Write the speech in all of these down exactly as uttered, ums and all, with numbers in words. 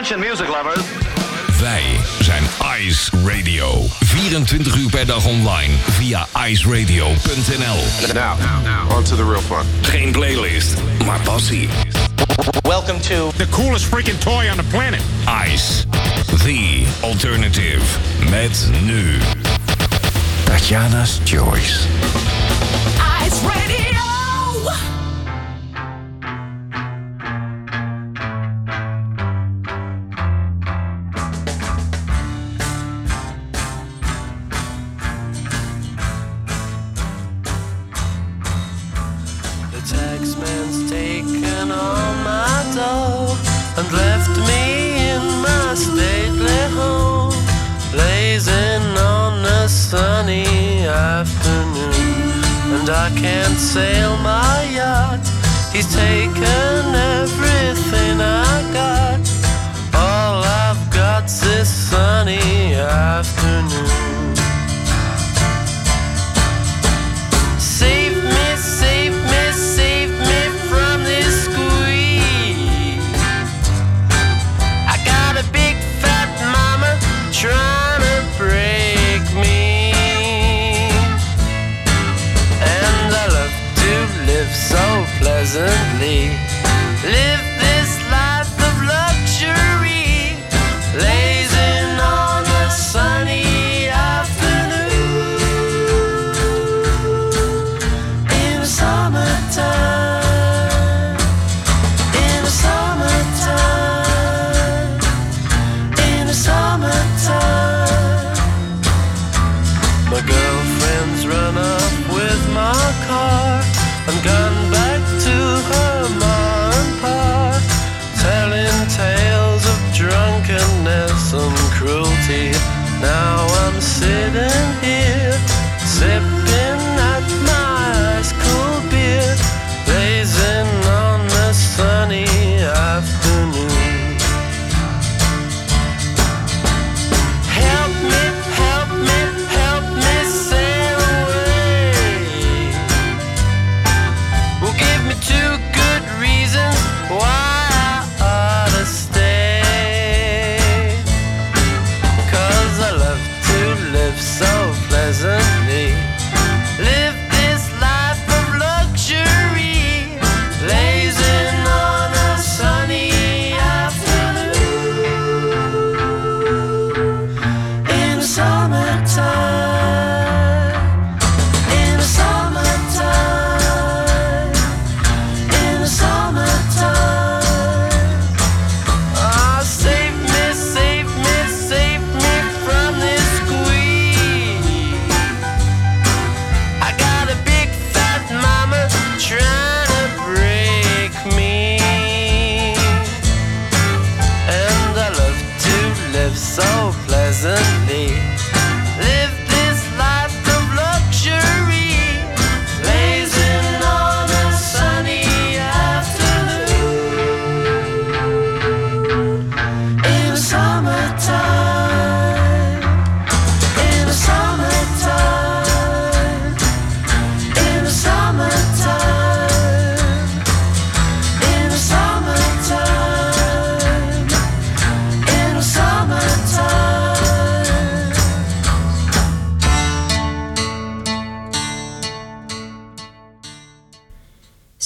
Attention music lovers. Wij zijn Ice Radio. vierentwintig uur per dag online via ice radio punt n l. Now, now, on to the real fun. Geen playlist, maar passie. Welcome to the coolest freaking toy on the planet. Ice, the alternative. Met nu Tatjana's Choice. Ice Radio. I can't sail my yacht. He's taken everything I got. All I've got's this sunny afternoon. Save me, save me, save me from this squeeze. I got a big fat mama trying to break me. So pleasantly, live this life of luxury, blazing on a sunny afternoon, in the summertime, in the summertime, in the summertime. My girlfriend's run up with my car. I'm gone back to her mom and pa, telling tales of drunkenness and cruelty. Now I'm sitting here, sipping at my ice cold beer, blazing on a sunny afternoon.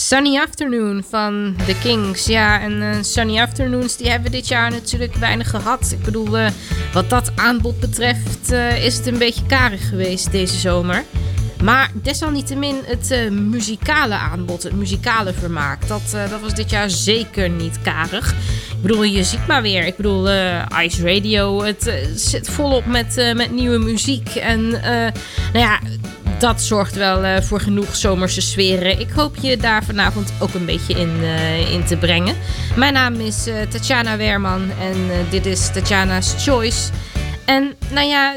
Sunny Afternoon van The Kings. Ja, en uh, Sunny Afternoons die hebben dit jaar natuurlijk weinig gehad. Ik bedoel, uh, wat dat aanbod betreft uh, is het een beetje karig geweest deze zomer. Maar desalniettemin het uh, muzikale aanbod, het muzikale vermaak, dat, uh, dat was dit jaar zeker niet karig. Ik bedoel, je ziet maar weer. Ik bedoel, uh, Ice Radio, het uh, zit volop met, uh, met nieuwe muziek en uh, nou ja... Dat zorgt wel uh, voor genoeg zomerse sferen. Ik hoop je daar vanavond ook een beetje in, uh, in te brengen. Mijn naam is uh, Tatjana Wehrmann en uh, dit is Tatjana's Choice. En nou ja,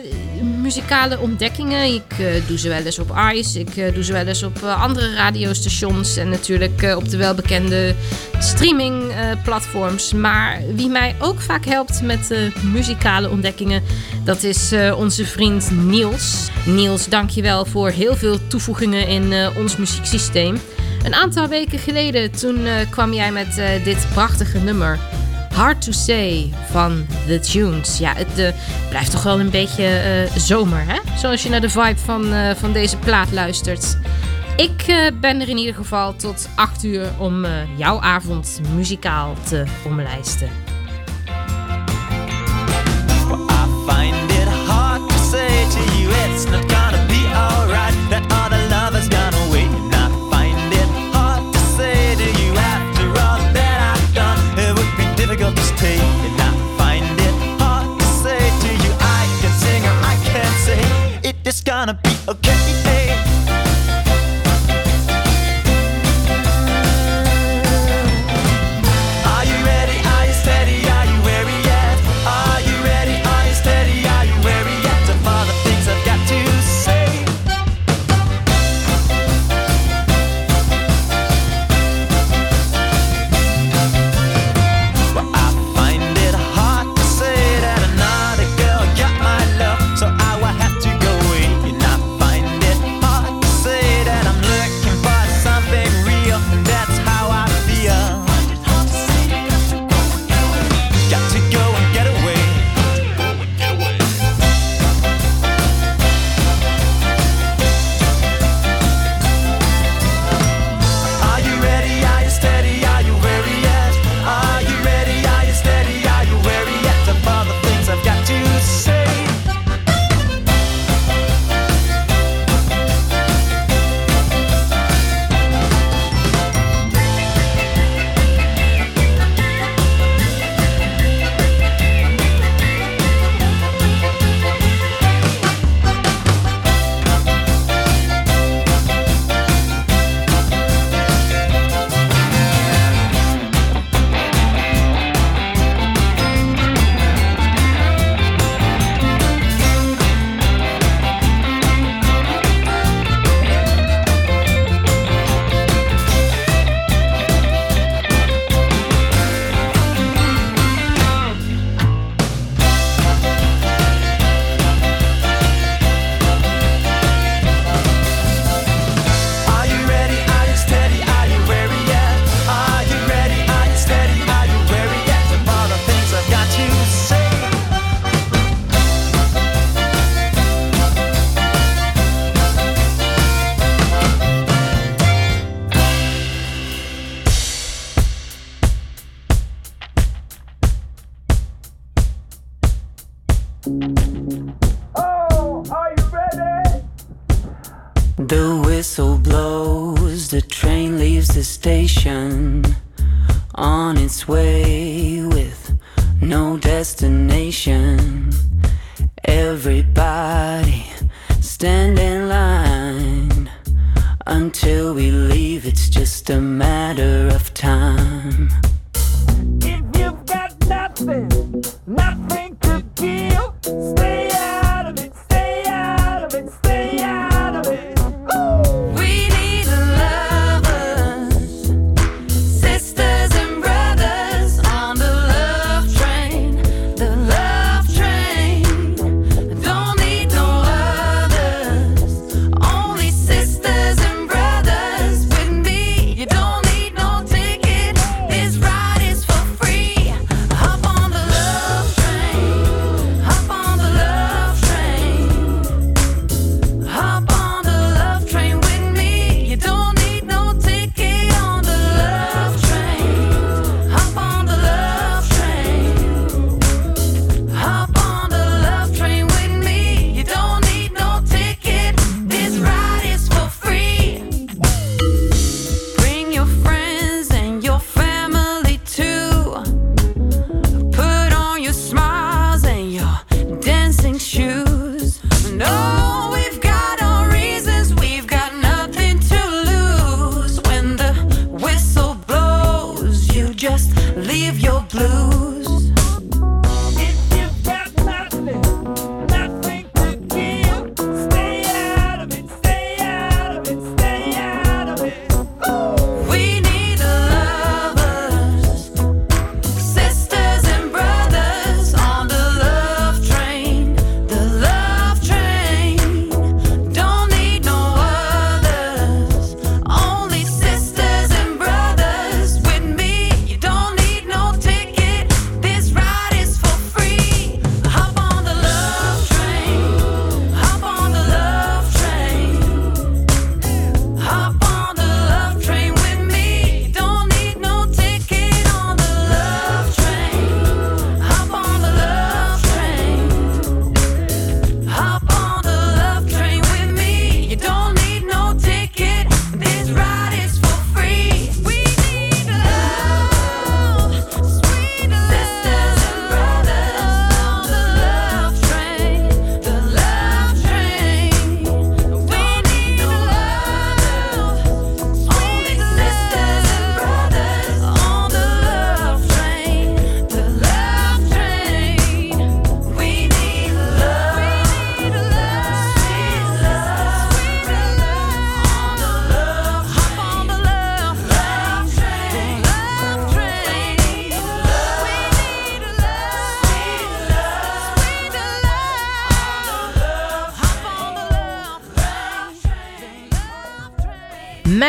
muzikale ontdekkingen. Ik uh, doe ze wel eens op Ice. Ik uh, doe ze wel eens op uh, andere radiostations. En natuurlijk uh, op de welbekende streamingplatforms. Uh, maar wie mij ook vaak helpt met uh, muzikale ontdekkingen, dat is uh, onze vriend Niels. Niels, dankjewel voor heel veel toevoegingen in uh, ons muzieksysteem. Een aantal weken geleden toen uh, kwam jij met uh, dit prachtige nummer. Hard to Say van The Tunes. Ja, het uh, blijft toch wel een beetje uh, zomer, hè? Zoals je naar de vibe van, uh, van deze plaat luistert. Ik uh, ben er in ieder geval tot acht uur om uh, jouw avond muzikaal te omlijsten. Well, I find it hard to say to you, it's not gonna be alright, that other love is gonna wait. I find it hard to say to you, after all that I've done, it would be difficult to stay. And I find it hard to say to you, I can sing or I can't say, it is gonna be okay. It's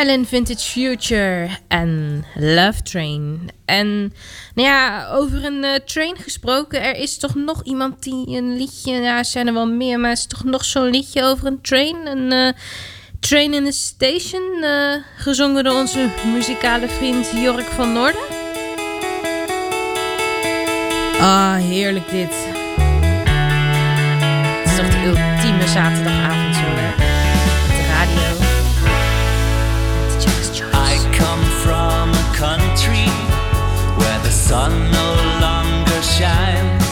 Merlin Vintage Future en Love Train. En nou ja, over een uh, train gesproken, er is toch nog iemand die een liedje, ja, nou, zijn er wel meer, maar er is toch nog zo'n liedje over een train. Een uh, Train in a Station, uh, gezongen door onze muzikale vriend Jork van Noorden. Ah, heerlijk dit. Het is toch de ultieme zaterdagavond zo, hè? Op de radio. I come from a country where the sun no longer shines,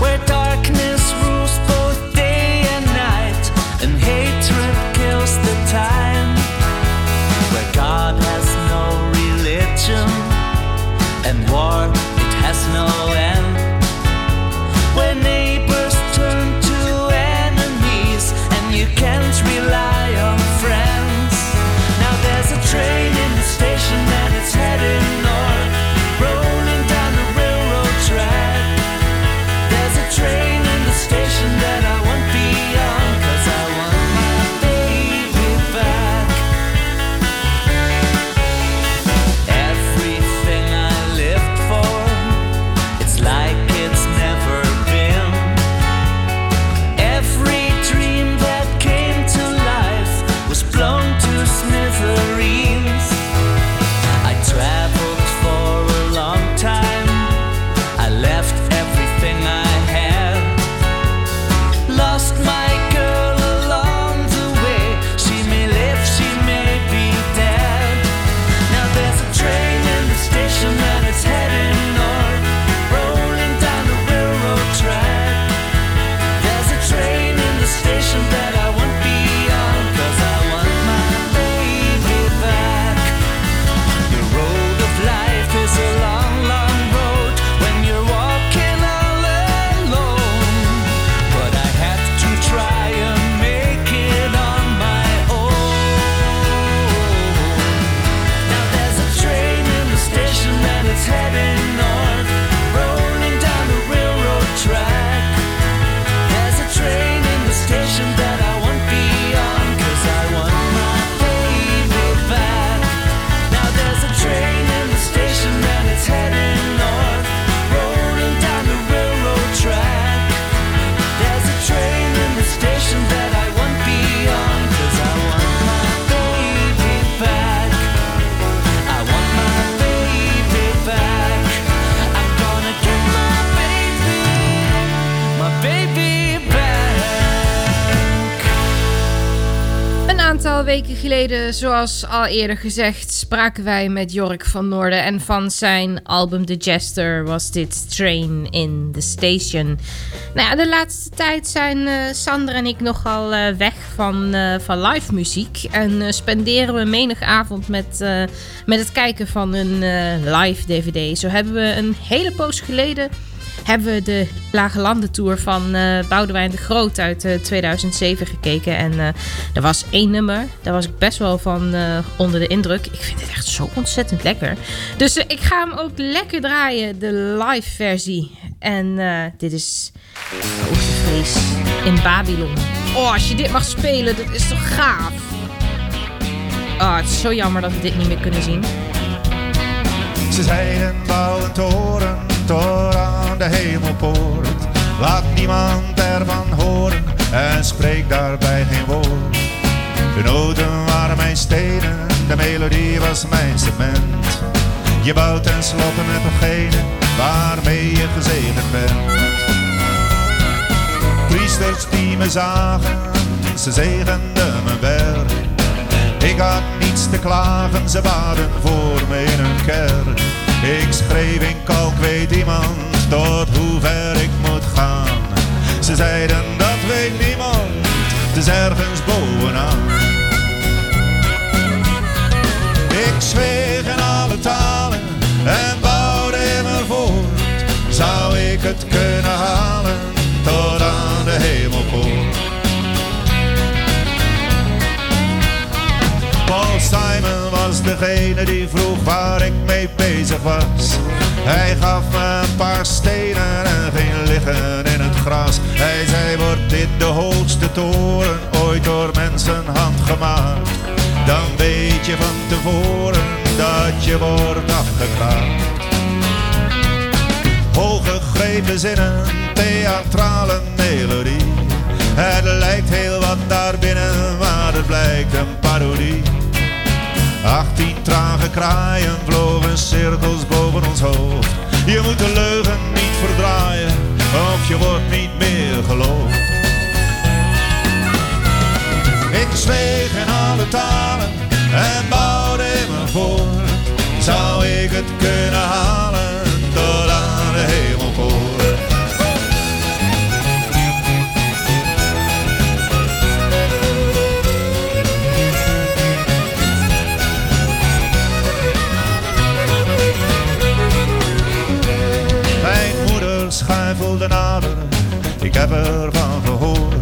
where darkness rules both day and night, and hatred kills the time, where God has no religion, and war, it has no end, where neighbors turn to enemies, and you can't rely on friends. There's a train in the station and it's heading north, rolling down the railroad track. There's a train in the station that I won't be on, 'cause I want my baby back. Everything I lived for, it's like it's never been. Every dream that came to life was blown to smithereens. Weken geleden, zoals al eerder gezegd, spraken wij met Jork van Noorden en van zijn album The Jester was dit Train in the Station. Nou ja, de laatste tijd zijn uh, Sander en ik nogal uh, weg van, uh, van live muziek en uh, spenderen we menig avond met, uh, met het kijken van een uh, live D V D. Zo hebben we een hele poos geleden hebben we de Lage Landen Tour van uh, Boudewijn de Groot uit uh, tweeduizend zeven gekeken. En uh, er was één nummer. Daar was ik best wel van uh, onder de indruk. Ik vind het echt zo ontzettend lekker. Dus uh, ik ga hem ook lekker draaien. De live versie. En uh, dit is Oostfries in Babylon. Oh, als je dit mag spelen, dat is toch gaaf. Oh, het is zo jammer dat we dit niet meer kunnen zien. Ze zeiden, bouw een toren tot aan de hemelpoort. Laat niemand ervan horen en spreek daarbij geen woord. De noten waren mijn stenen, de melodie was mijn cement. Je bouwt tenslotte met datgene waarmee je gezegend bent. Priesters die me zagen, ze zegenden mijn werk. Ik had niets te klagen, ze baden voor me in hun kerk. Ik schreef in kalk, weet iemand tot hoe ver ik moet gaan. Ze zeiden dat weet niemand, het is ergens bovenaan. Ik zweeg in alle talen en bouwde immer voort. Zou ik het kunnen halen tot aan de hemelpoort? Paul Simon was degene die vroeg waar ik mee bezig was. Hij gaf me een paar stenen en ging liggen in het gras. Hij zei, wordt dit de hoogste toren ooit door mensenhand gemaakt? Dan weet weet je van tevoren dat je wordt afgekraakt. Hooggegrepen zinnen, theatrale melodie. Het lijkt heel wat daarbinnen, maar het blijkt een parodie. Achttien trage kraaien vlogen cirkels boven ons hoofd. Je moet de leugen niet verdraaien, of je wordt niet meer geloofd. Ik zweeg in alle talen en bouwde me voor. Zou ik het kunnen halen tot aan de hemel voor? Schuifelde nader, ik heb ervan gehoord.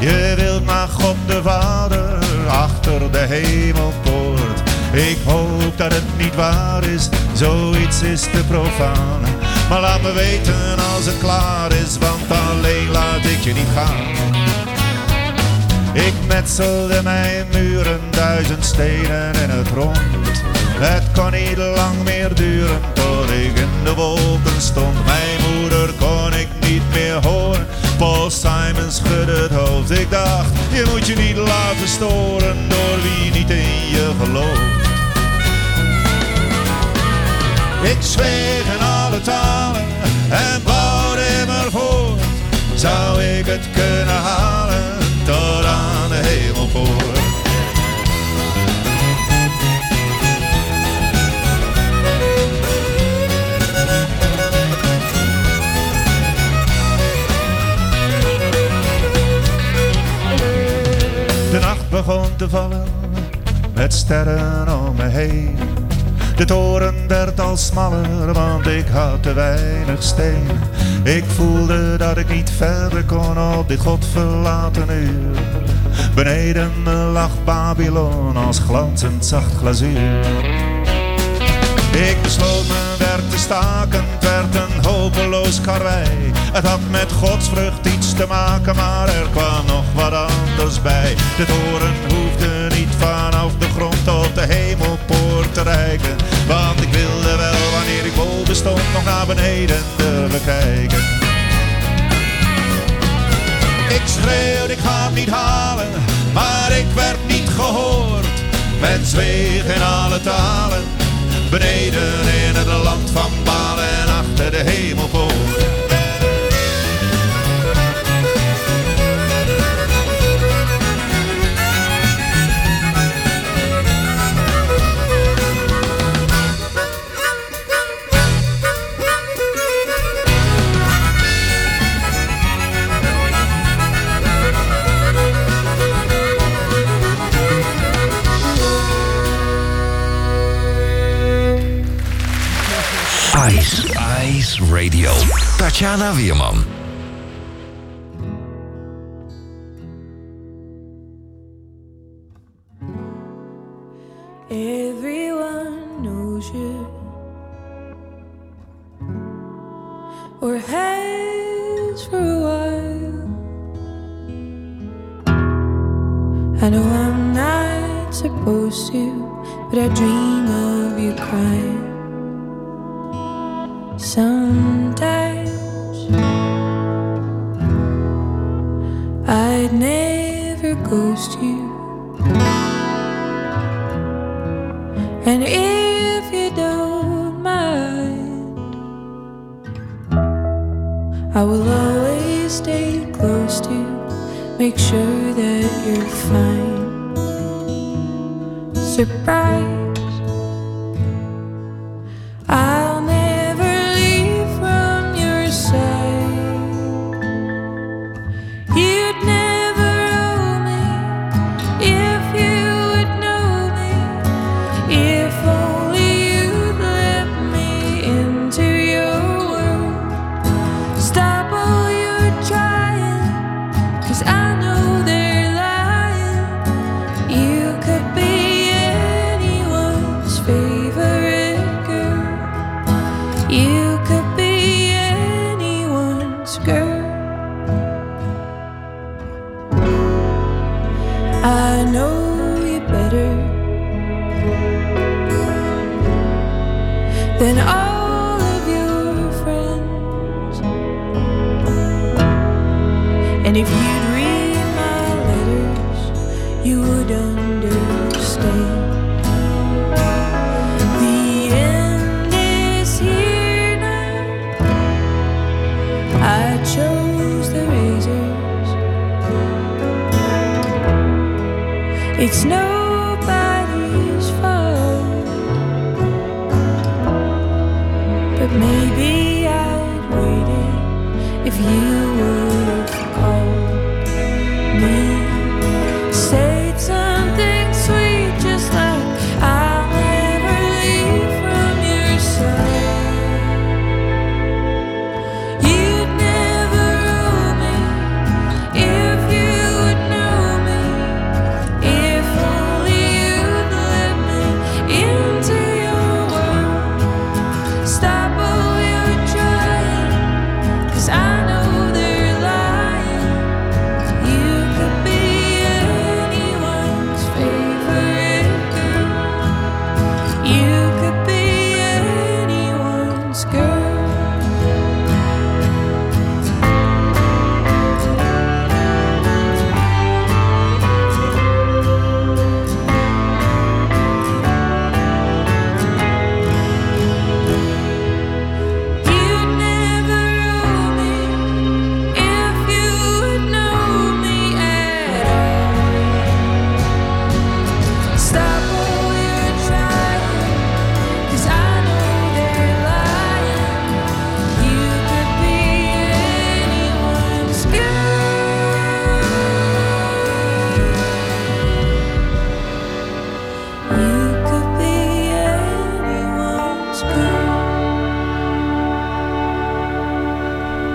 Je wilt naar God de Vader, achter de hemelpoort. Ik hoop dat het niet waar is, zoiets is te profaan. Maar laat me weten als het klaar is, want alleen laat ik je niet gaan. Ik metselde mijn muren, duizend stenen in het rond. Het kon niet lang meer duren tot ik in de wolken stond. Mijn moeder kon ik niet meer horen, Paul Simon schudde het hoofd. Ik dacht, je moet je niet laten storen door wie niet in je gelooft. Ik zweeg in alle talen en bouwde me voor. Zou ik het kunnen halen tot aan de hemelpoort? De nacht begon te vallen, met sterren om me heen. De toren werd al smaller, want ik had te weinig steen. Ik voelde dat ik niet verder kon op dit godverlaten uur. Beneden me lag Babylon als glanzend zacht glazuur. Ik besloot mijn werk te staken, het werd een hopeloos karwei. Het had met godsvrucht iets te maken, maar er kwam nog wat anders bij. De toren hoefde niet vanaf de grond tot de hemelpoort te reiken. Want ik wilde wel, wanneer ik boven stond, nog naar beneden durven kijken. Ik schreeuwde, ik ga het niet halen, maar ik werd niet gehoord. Men zweeg in alle talen, beneden in het land van Baal en achter de hemelpoort. Ice, Ice Radio, Tatjana Wehrmann. Everyone knows you. Or has for a while. I know I'm not supposed to, but I dream of you crying. Sometimes I'd never ghost you, and if you don't mind, I will always stay close to you, make sure that you're fine. Surprise. I know you better. if you'd read my letters, you would understand. The end is here now. I chose the razors. It's no maybe I'd waited if you would have called me. Said something sweet, just like I'll never leave from your side. You'd never owe me if you would know me. If only you'd let me into your world. Stop.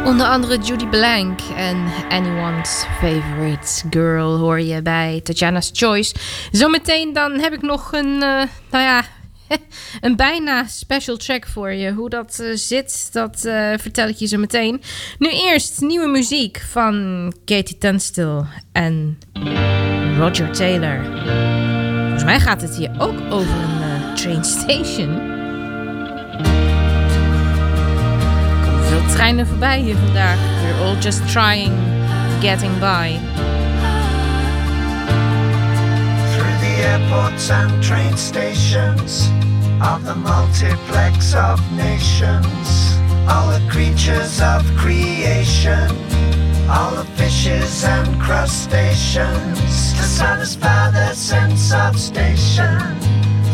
Onder andere Judy Blank en Anyone's Favorite Girl hoor je bij Tatjana's Choice. Zometeen dan heb ik nog een, uh, nou ja, een bijna special track voor je. Hoe dat uh, zit, dat uh, vertel ik je zo meteen. Nu eerst nieuwe muziek van Katie Tunstall en Roger Taylor. Volgens mij gaat het hier ook over een uh, train station. Treinen voorbij hier vandaag. We're all just trying, getting by. Through the airports and train stations of the multiplex of nations, all the creatures of creation, all the fishes and crustaceans, to satisfy their sense of station.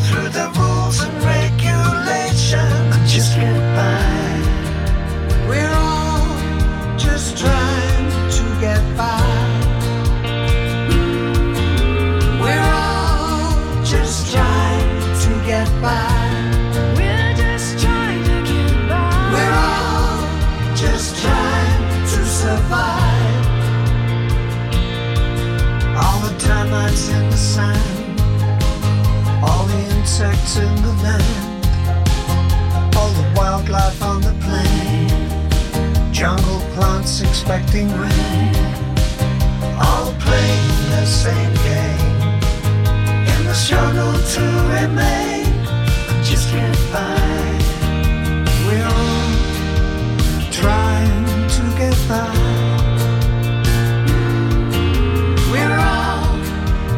Through the rules and regulations, I just get by. We're all just trying to get by. We're all just trying to get by. We're just trying to get by. We're all just trying to survive. All the termites in the sand, all the insects in the land, all the wildlife on the plain, jungle plants expecting rain, all playing the same game, in the struggle to remain. I just can't find. We're all trying to get by. We're all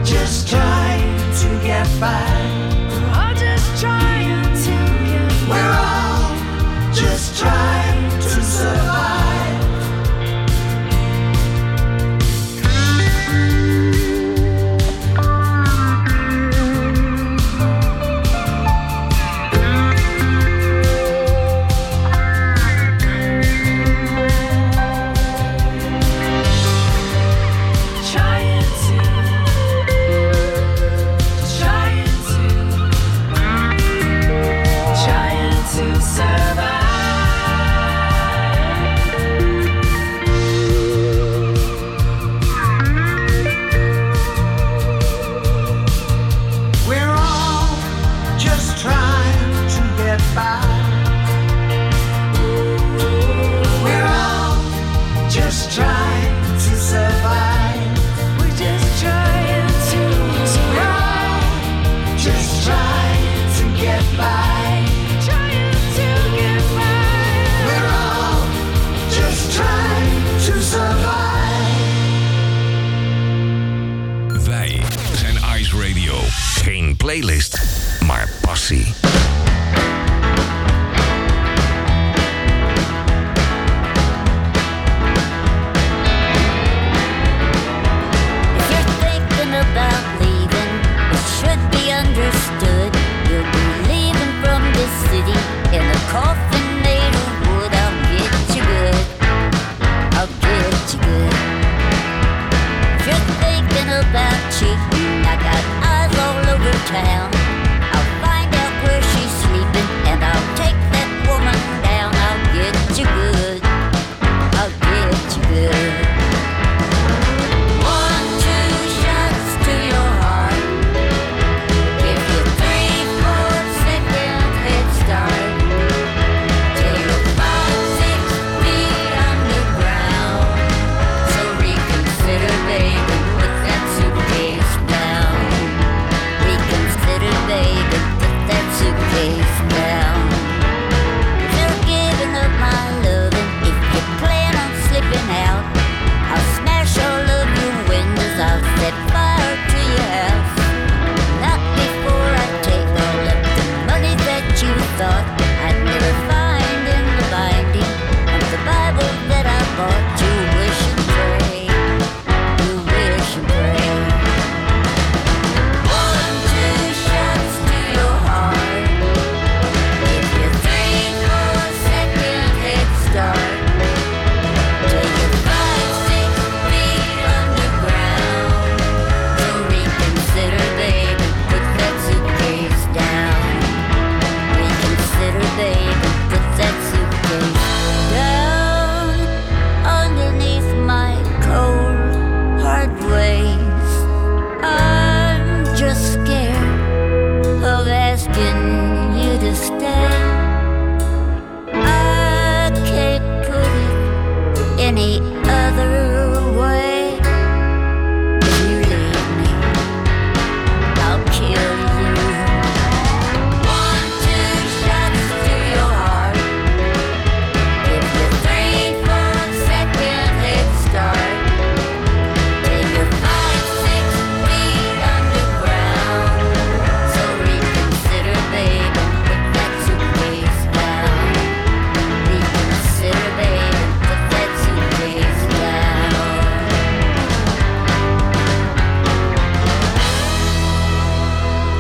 just trying to get by. We're all just trying to get by. We're all just trying to survive. playlist, maar passie.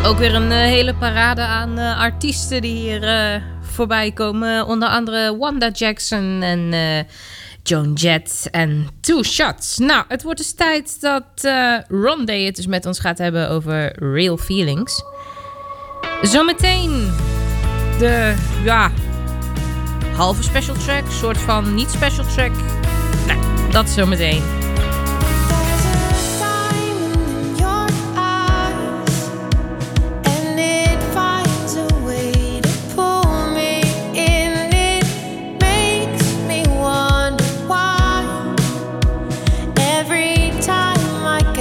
Ook weer een uh, hele parade aan uh, artiesten die hier uh, voorbij komen. Uh, onder andere Wanda Jackson en uh, Joan Jett en Two Shots. Nou, het wordt dus tijd dat uh, Rondé het dus met ons gaat hebben over Real Feelings. Zometeen de, ja, halve special track, soort van niet special track. Nou, dat zometeen. Like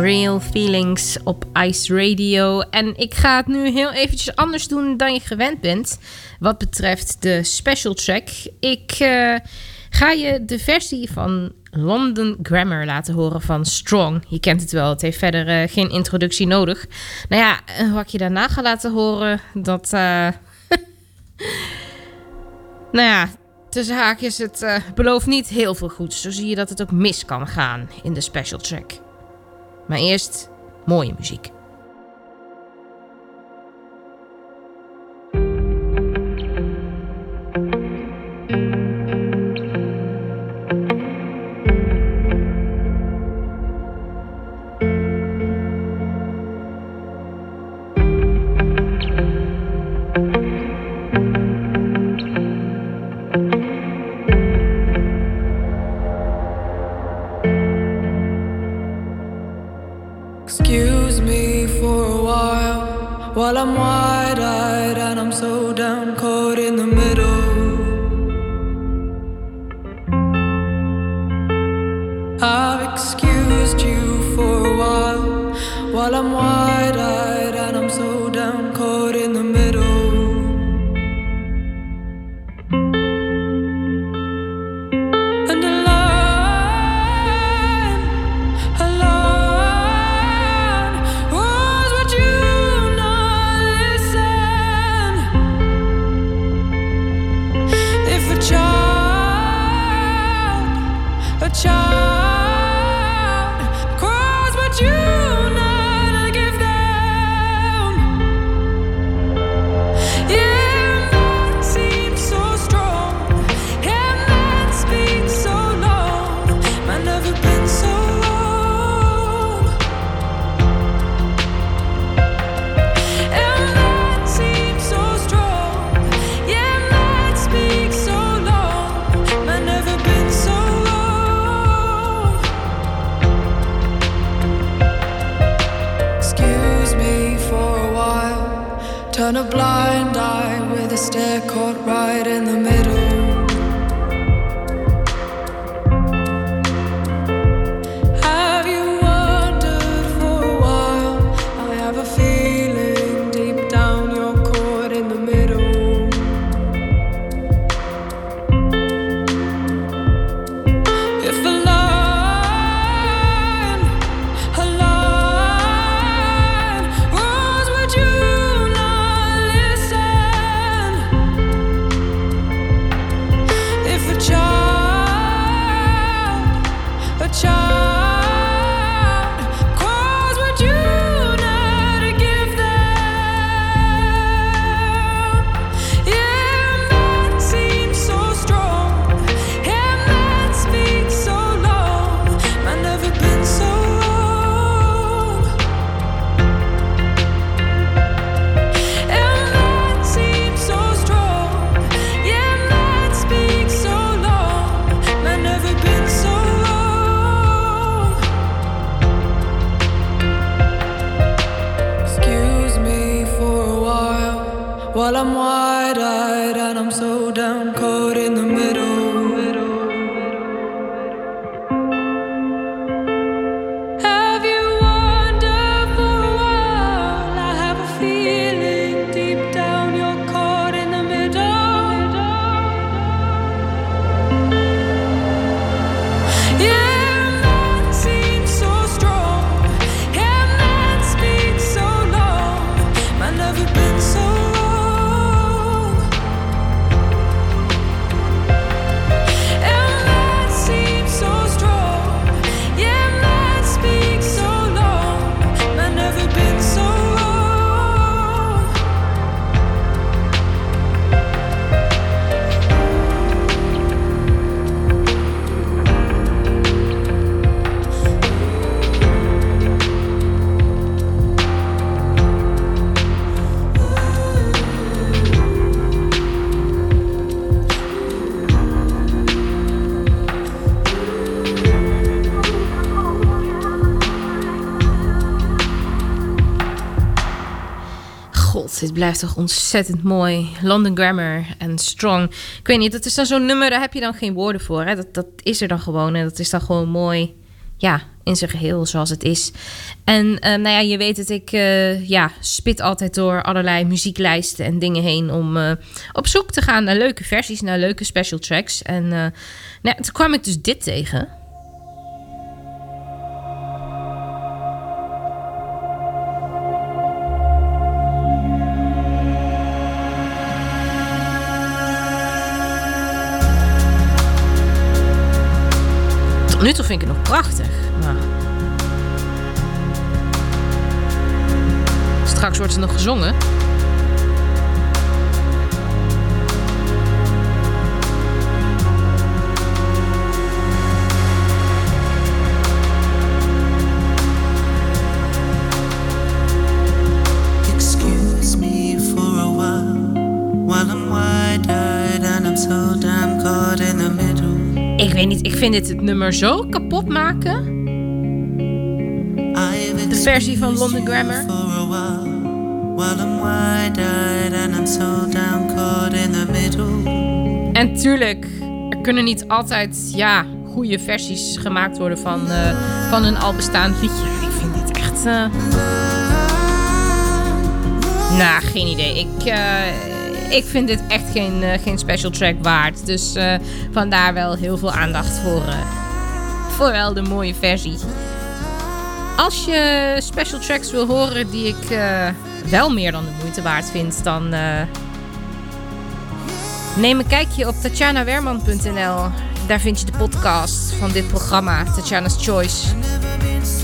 Real Feelings op Ice Radio. En ik ga het nu heel eventjes anders doen dan je gewend bent wat betreft de special track. Ik uh, ga je de versie van London Grammar laten horen van Strong. Je kent het wel, het heeft verder uh, geen introductie nodig. Nou ja, wat ik je daarna ga laten horen, dat... Uh, nou ja, tussen haakjes, het uh, belooft niet heel veel goeds. Zo zie je dat het ook mis kan gaan in de special track. Maar eerst mooie muziek. While I'm wide-eyed and I'm so down, caught in the middle. I've excused you for a while. While I'm wide-eyed and I'm so down, caught in the middle. Turn a blind eye with a stare caught right in the middle. Have you wondered for a while? I have a feeling deep down you're caught in the middle. If a line, a line was what you been so long. god, dit blijft toch ontzettend mooi. London Grammar en Strong. Ik weet niet, dat is dan zo'n nummer, daar heb je dan geen woorden voor. Hè? Dat, dat is er dan gewoon en dat is dan gewoon mooi. Ja, in zijn geheel zoals het is. En uh, nou ja, je weet het, ik uh, ja, spit altijd door allerlei muzieklijsten en dingen heen om uh, op zoek te gaan naar leuke versies, naar leuke special tracks. En uh, nou ja, toen kwam ik dus dit tegen. Tot nu toe vind ik het nog prachtig. Maar... straks wordt ze nog gezongen. Excuse me for a while, while I'm wide-eyed and I'm so damn caught in the middle. Ik weet niet, ik vind dit het nummer zo kapot maken. De versie van London Grammar. En tuurlijk, er kunnen niet altijd ja, goede versies gemaakt worden van, uh, van een al bestaand liedje. Ik vind dit echt... Uh... Nou, nah, geen idee. Ik... Uh... Ik vind dit echt geen, uh, geen special track waard. Dus uh, vandaar wel heel veel aandacht voor, uh, voor wel de mooie versie. Als je special tracks wil horen die ik uh, wel meer dan de moeite waard vind, dan uh, neem een kijkje op tatjana wehrmann punt n l. Daar vind je de podcast van dit programma, Tatjana's Choice.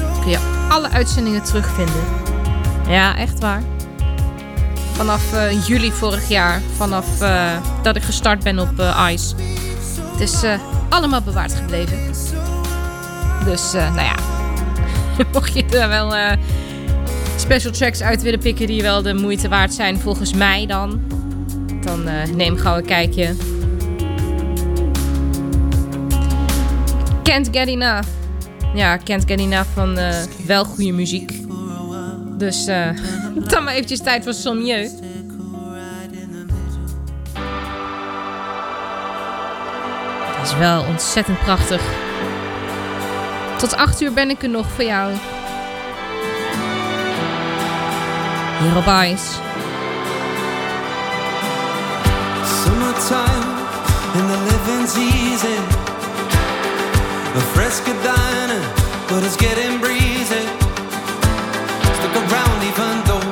Dan kun je alle uitzendingen terugvinden. Ja, echt waar. Vanaf uh, juli vorig jaar. Vanaf uh, dat ik gestart ben op uh, Ice. Het is uh, allemaal bewaard gebleven. Dus, uh, nou ja. Mocht je er wel uh, special tracks uit willen pikken die wel de moeite waard zijn volgens mij dan. Dan uh, neem gauw een kijkje. Can't Get Enough. Ja, Can't Get Enough van uh, wel goede muziek. Dus... Uh, dan maar eventjes tijd voor Sommieu. Dat is wel ontzettend prachtig. Tot acht uur ben ik er nog voor jou. Hier op Ice. Summertime in the living season. A fresca diner, but it's getting breezy. Stuck around even though.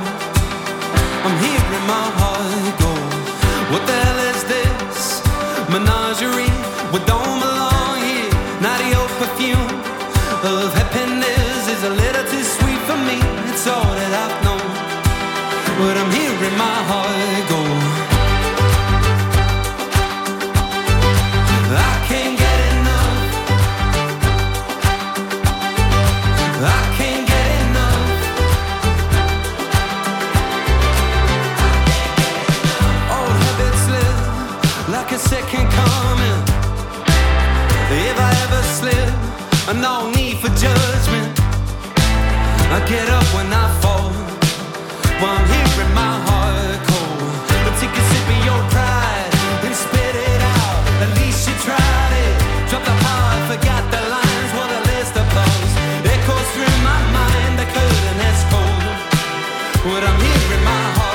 I'm hearing my heart go. What the hell is this? Menagerie, we don't belong here. Not your perfume of happiness is a little too sweet for me. It's all that I've known, but I'm hearing my heart go. I can't get enough. I can't. Second coming. If I ever slip, I no need for judgment. I get up when I fall, while I'm hearing my heart call. But take a sip of your pride and spit it out. At least you tried it. Drop the power, forgot the lines. What a list of those echoes through my mind. The curtain has fallen. What I'm hearing my heart.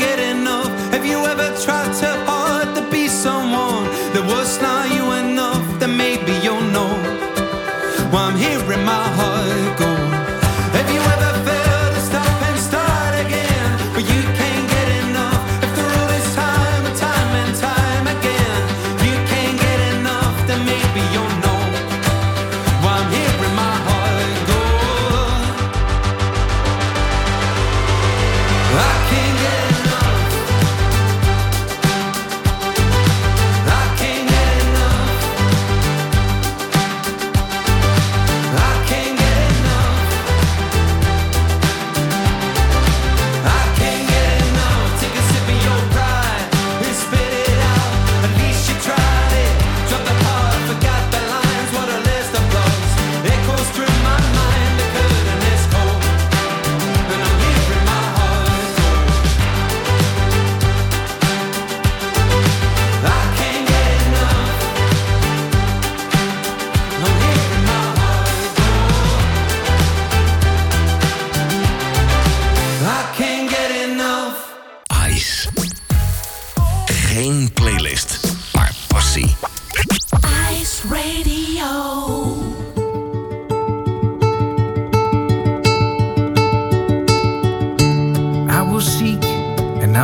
Get enough.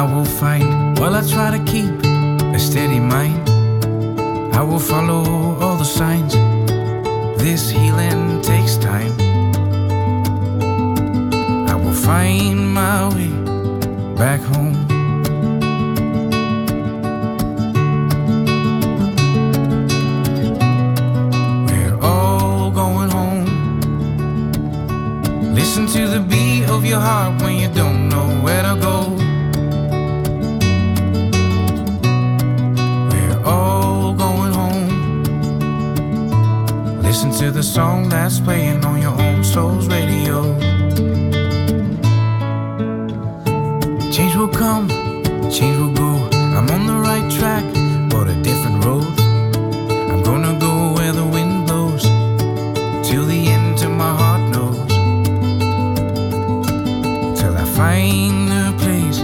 I will find. Well, I try to keep a steady mind. I will follow all the signs. This healing takes time. I will find my way back home. We're all going home. Listen to the beat of your heart when you don't know where to go. We're all going home. Listen to the song that's playing on your own soul's radio. Change will come, change will go. I'm on the right track, but a different road. I'm gonna go where the wind blows, till the end, till my heart knows. Till I find a place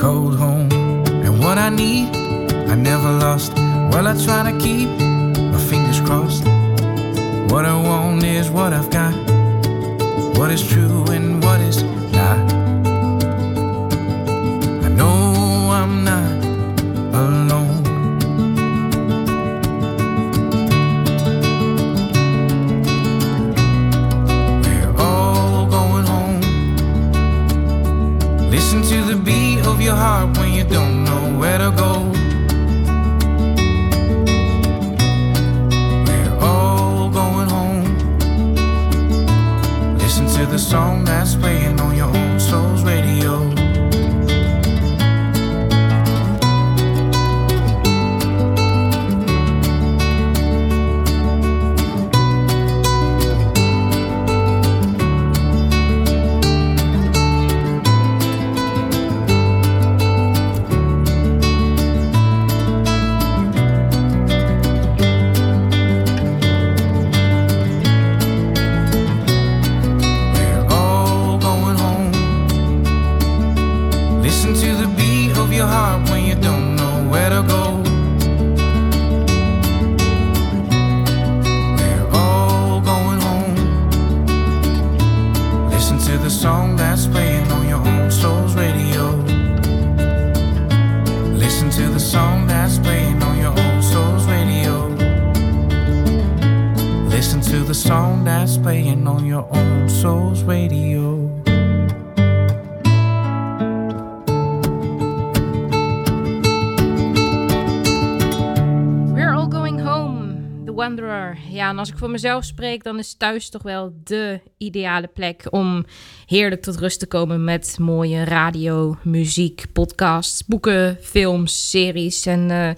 called home. And what I need, I never lost. Well, I try to keep my fingers crossed. What I want is what I've got. What is true and what is not. I'm not alone. We're all going home. Listen to the beat of your heart when you don't know where to go. We're all going home. Listen to the song that's playing on your own soul's radio. Ja, en als ik voor mezelf spreek, dan is thuis toch wel de ideale plek om heerlijk tot rust te komen met mooie radio, muziek, podcasts, boeken, films, series en uh,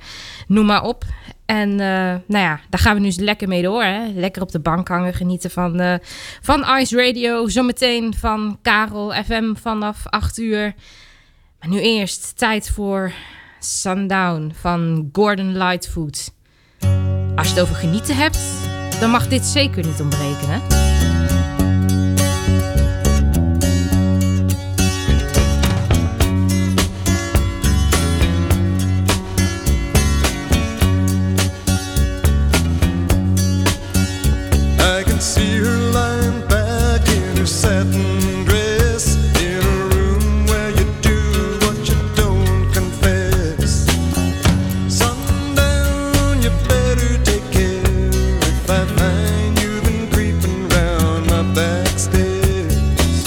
noem maar op. En uh, nou ja, daar gaan we nu eens lekker mee door. Hè? Lekker op de bank hangen, genieten van, uh, van Ice Radio, zometeen van Karel F M vanaf acht uur. Maar nu eerst tijd voor Sundown van Gordon Lightfoot. Als je het over genieten hebt, dan mag dit zeker niet ontbreken, hè? I can see her lying back in her satin dress, in a room where you do what you don't confess. Sundown, you better take. I find you've been creeping round my back stairs.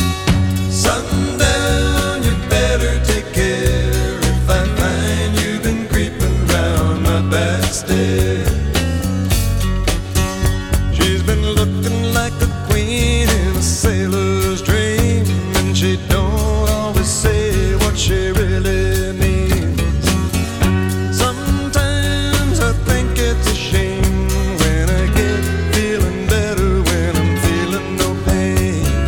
Sundown, you better take care. If I find you've been creeping round my back stairs. She's been looking like a queen in a sailor's dream, and she don't always say what she really means. Sometimes I think it's a shame. When I get feeling better, when I'm feeling no pain.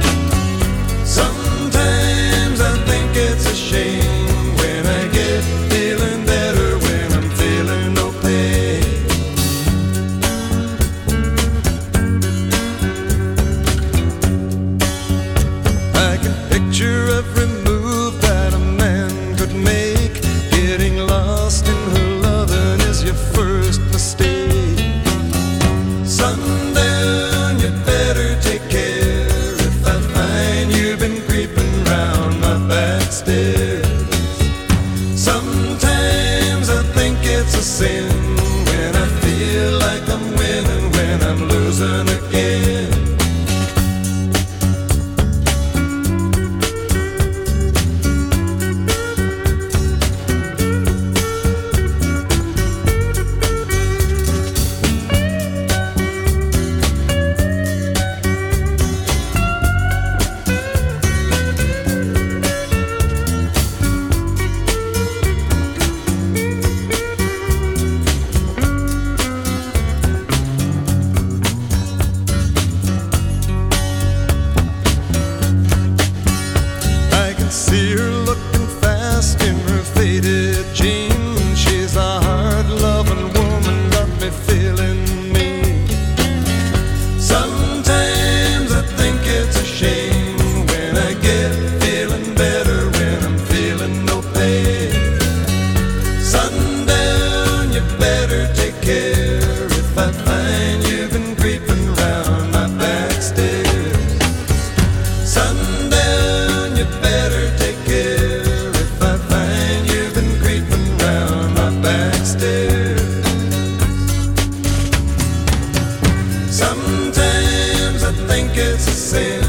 it's a sin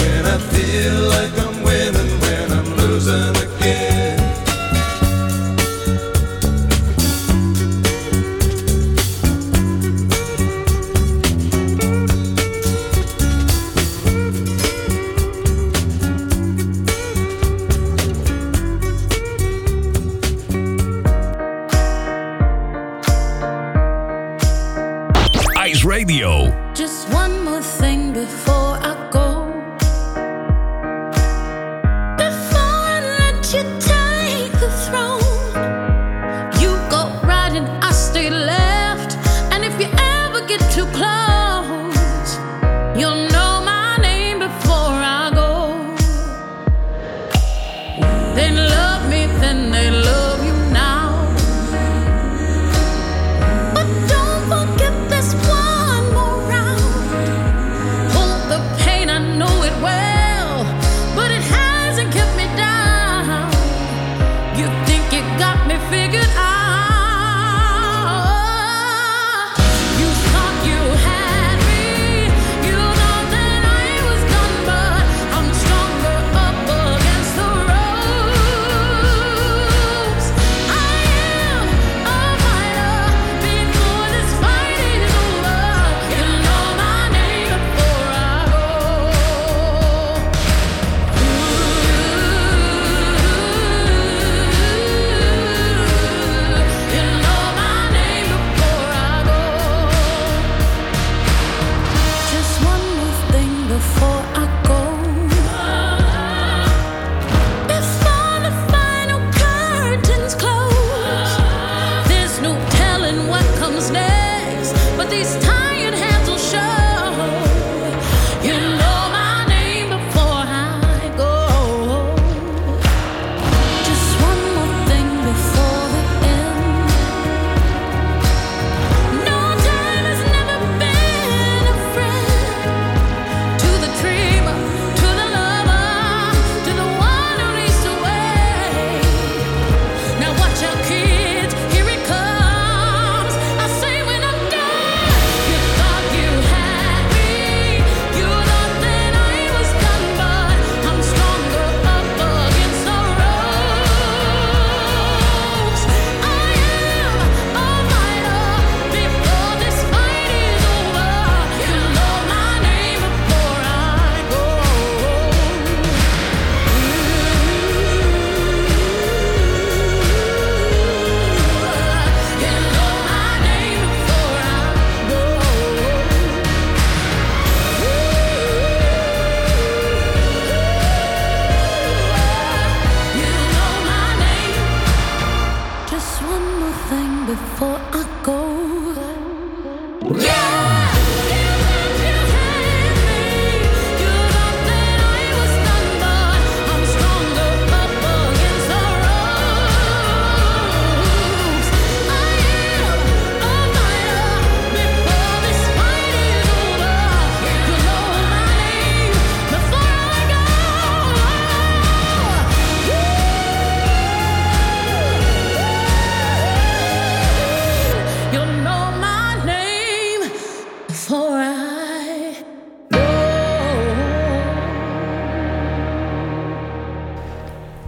when I feel like I'm winning, when I'm losing again. Ice Radio. Just one more thing before I go. Before I let you take the throne, you go right and I stay left. And if you ever get too close, you'll know my name before I go. They love me, then they love you now. But don't forget this one.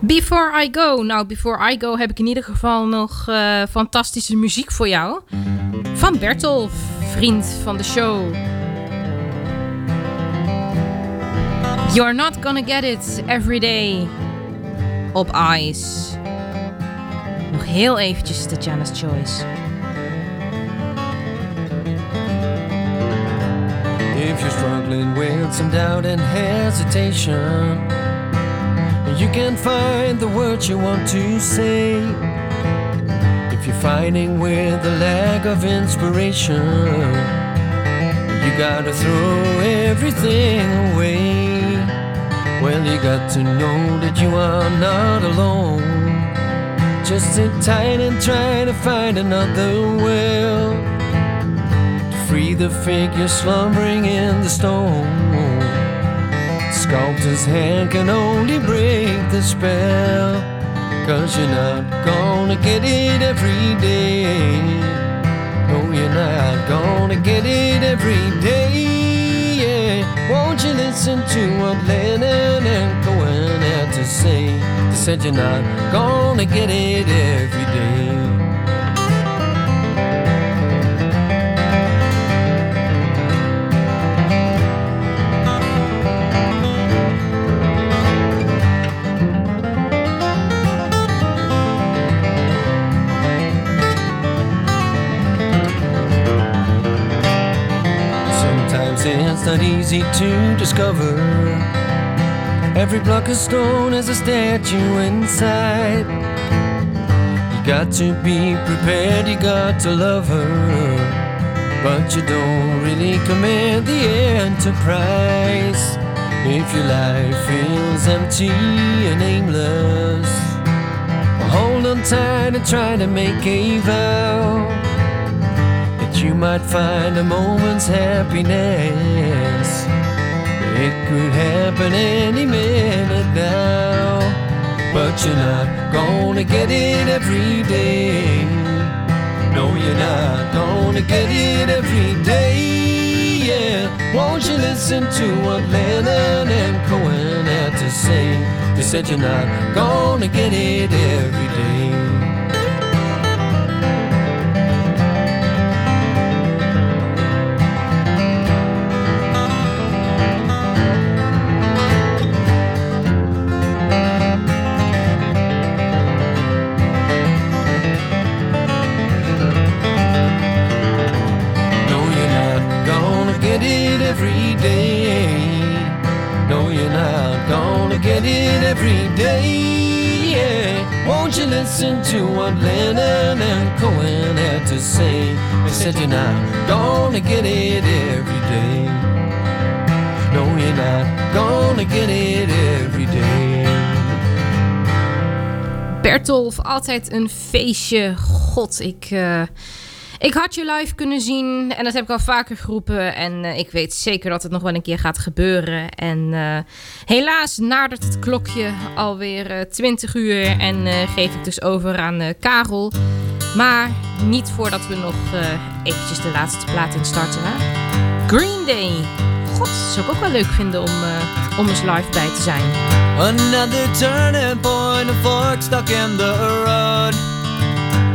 Before I Go. Nou, Before I Go heb ik in ieder geval nog uh, fantastische muziek voor jou. Van Bertolf, vriend van de show. You're not gonna get it every day. Op Ice. Nog heel eventjes Tatjana's Choice. If you're struggling with some doubt and hesitation, you can find the words you want to say. If you're fighting with a lack of inspiration, you gotta throw everything away. Well, you got to know that you are not alone. Just sit tight and try to find another will to free the figure slumbering in the stone. Sculptor's hand can only break the spell, 'cause you're not gonna get it every day. No, you're not gonna get it every day, yeah. Won't you listen to what Lennon and Cohen had to say. They said you're not gonna get it every day. It's not easy to discover. Every block of stone has a statue inside. You got to be prepared, you got to love her, but you don't really command the enterprise if your life feels empty and aimless. Well, hold on tight and try to make a vow. You might find a moment's happiness. It could happen any minute now, but you're not gonna get it every day. No, you're not gonna get it every day. Yeah, won't you listen to what Lennon and Cohen had to say? They said you're not gonna get it every day. Get it every day, yeah. Won't you listen to what Lennon and Cohen had to say? They said you're not gonna get it every day. No, you're not gonna get it every day. Bertolf, altijd een feestje. God, ik... Uh... Ik had je live kunnen zien en dat heb ik al vaker geroepen. En uh, ik weet zeker dat het nog wel een keer gaat gebeuren. En uh, helaas nadert het klokje alweer uh, twintig uur. En uh, geef ik dus over aan uh, Karel. Maar niet voordat we nog uh, eventjes de laatste plaat instarten. Hè? Green Day. God, dat zou ik ook wel leuk vinden om, uh, om eens live bij te zijn. Another turning point, a fork stuck in the road.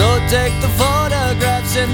So take the photographs and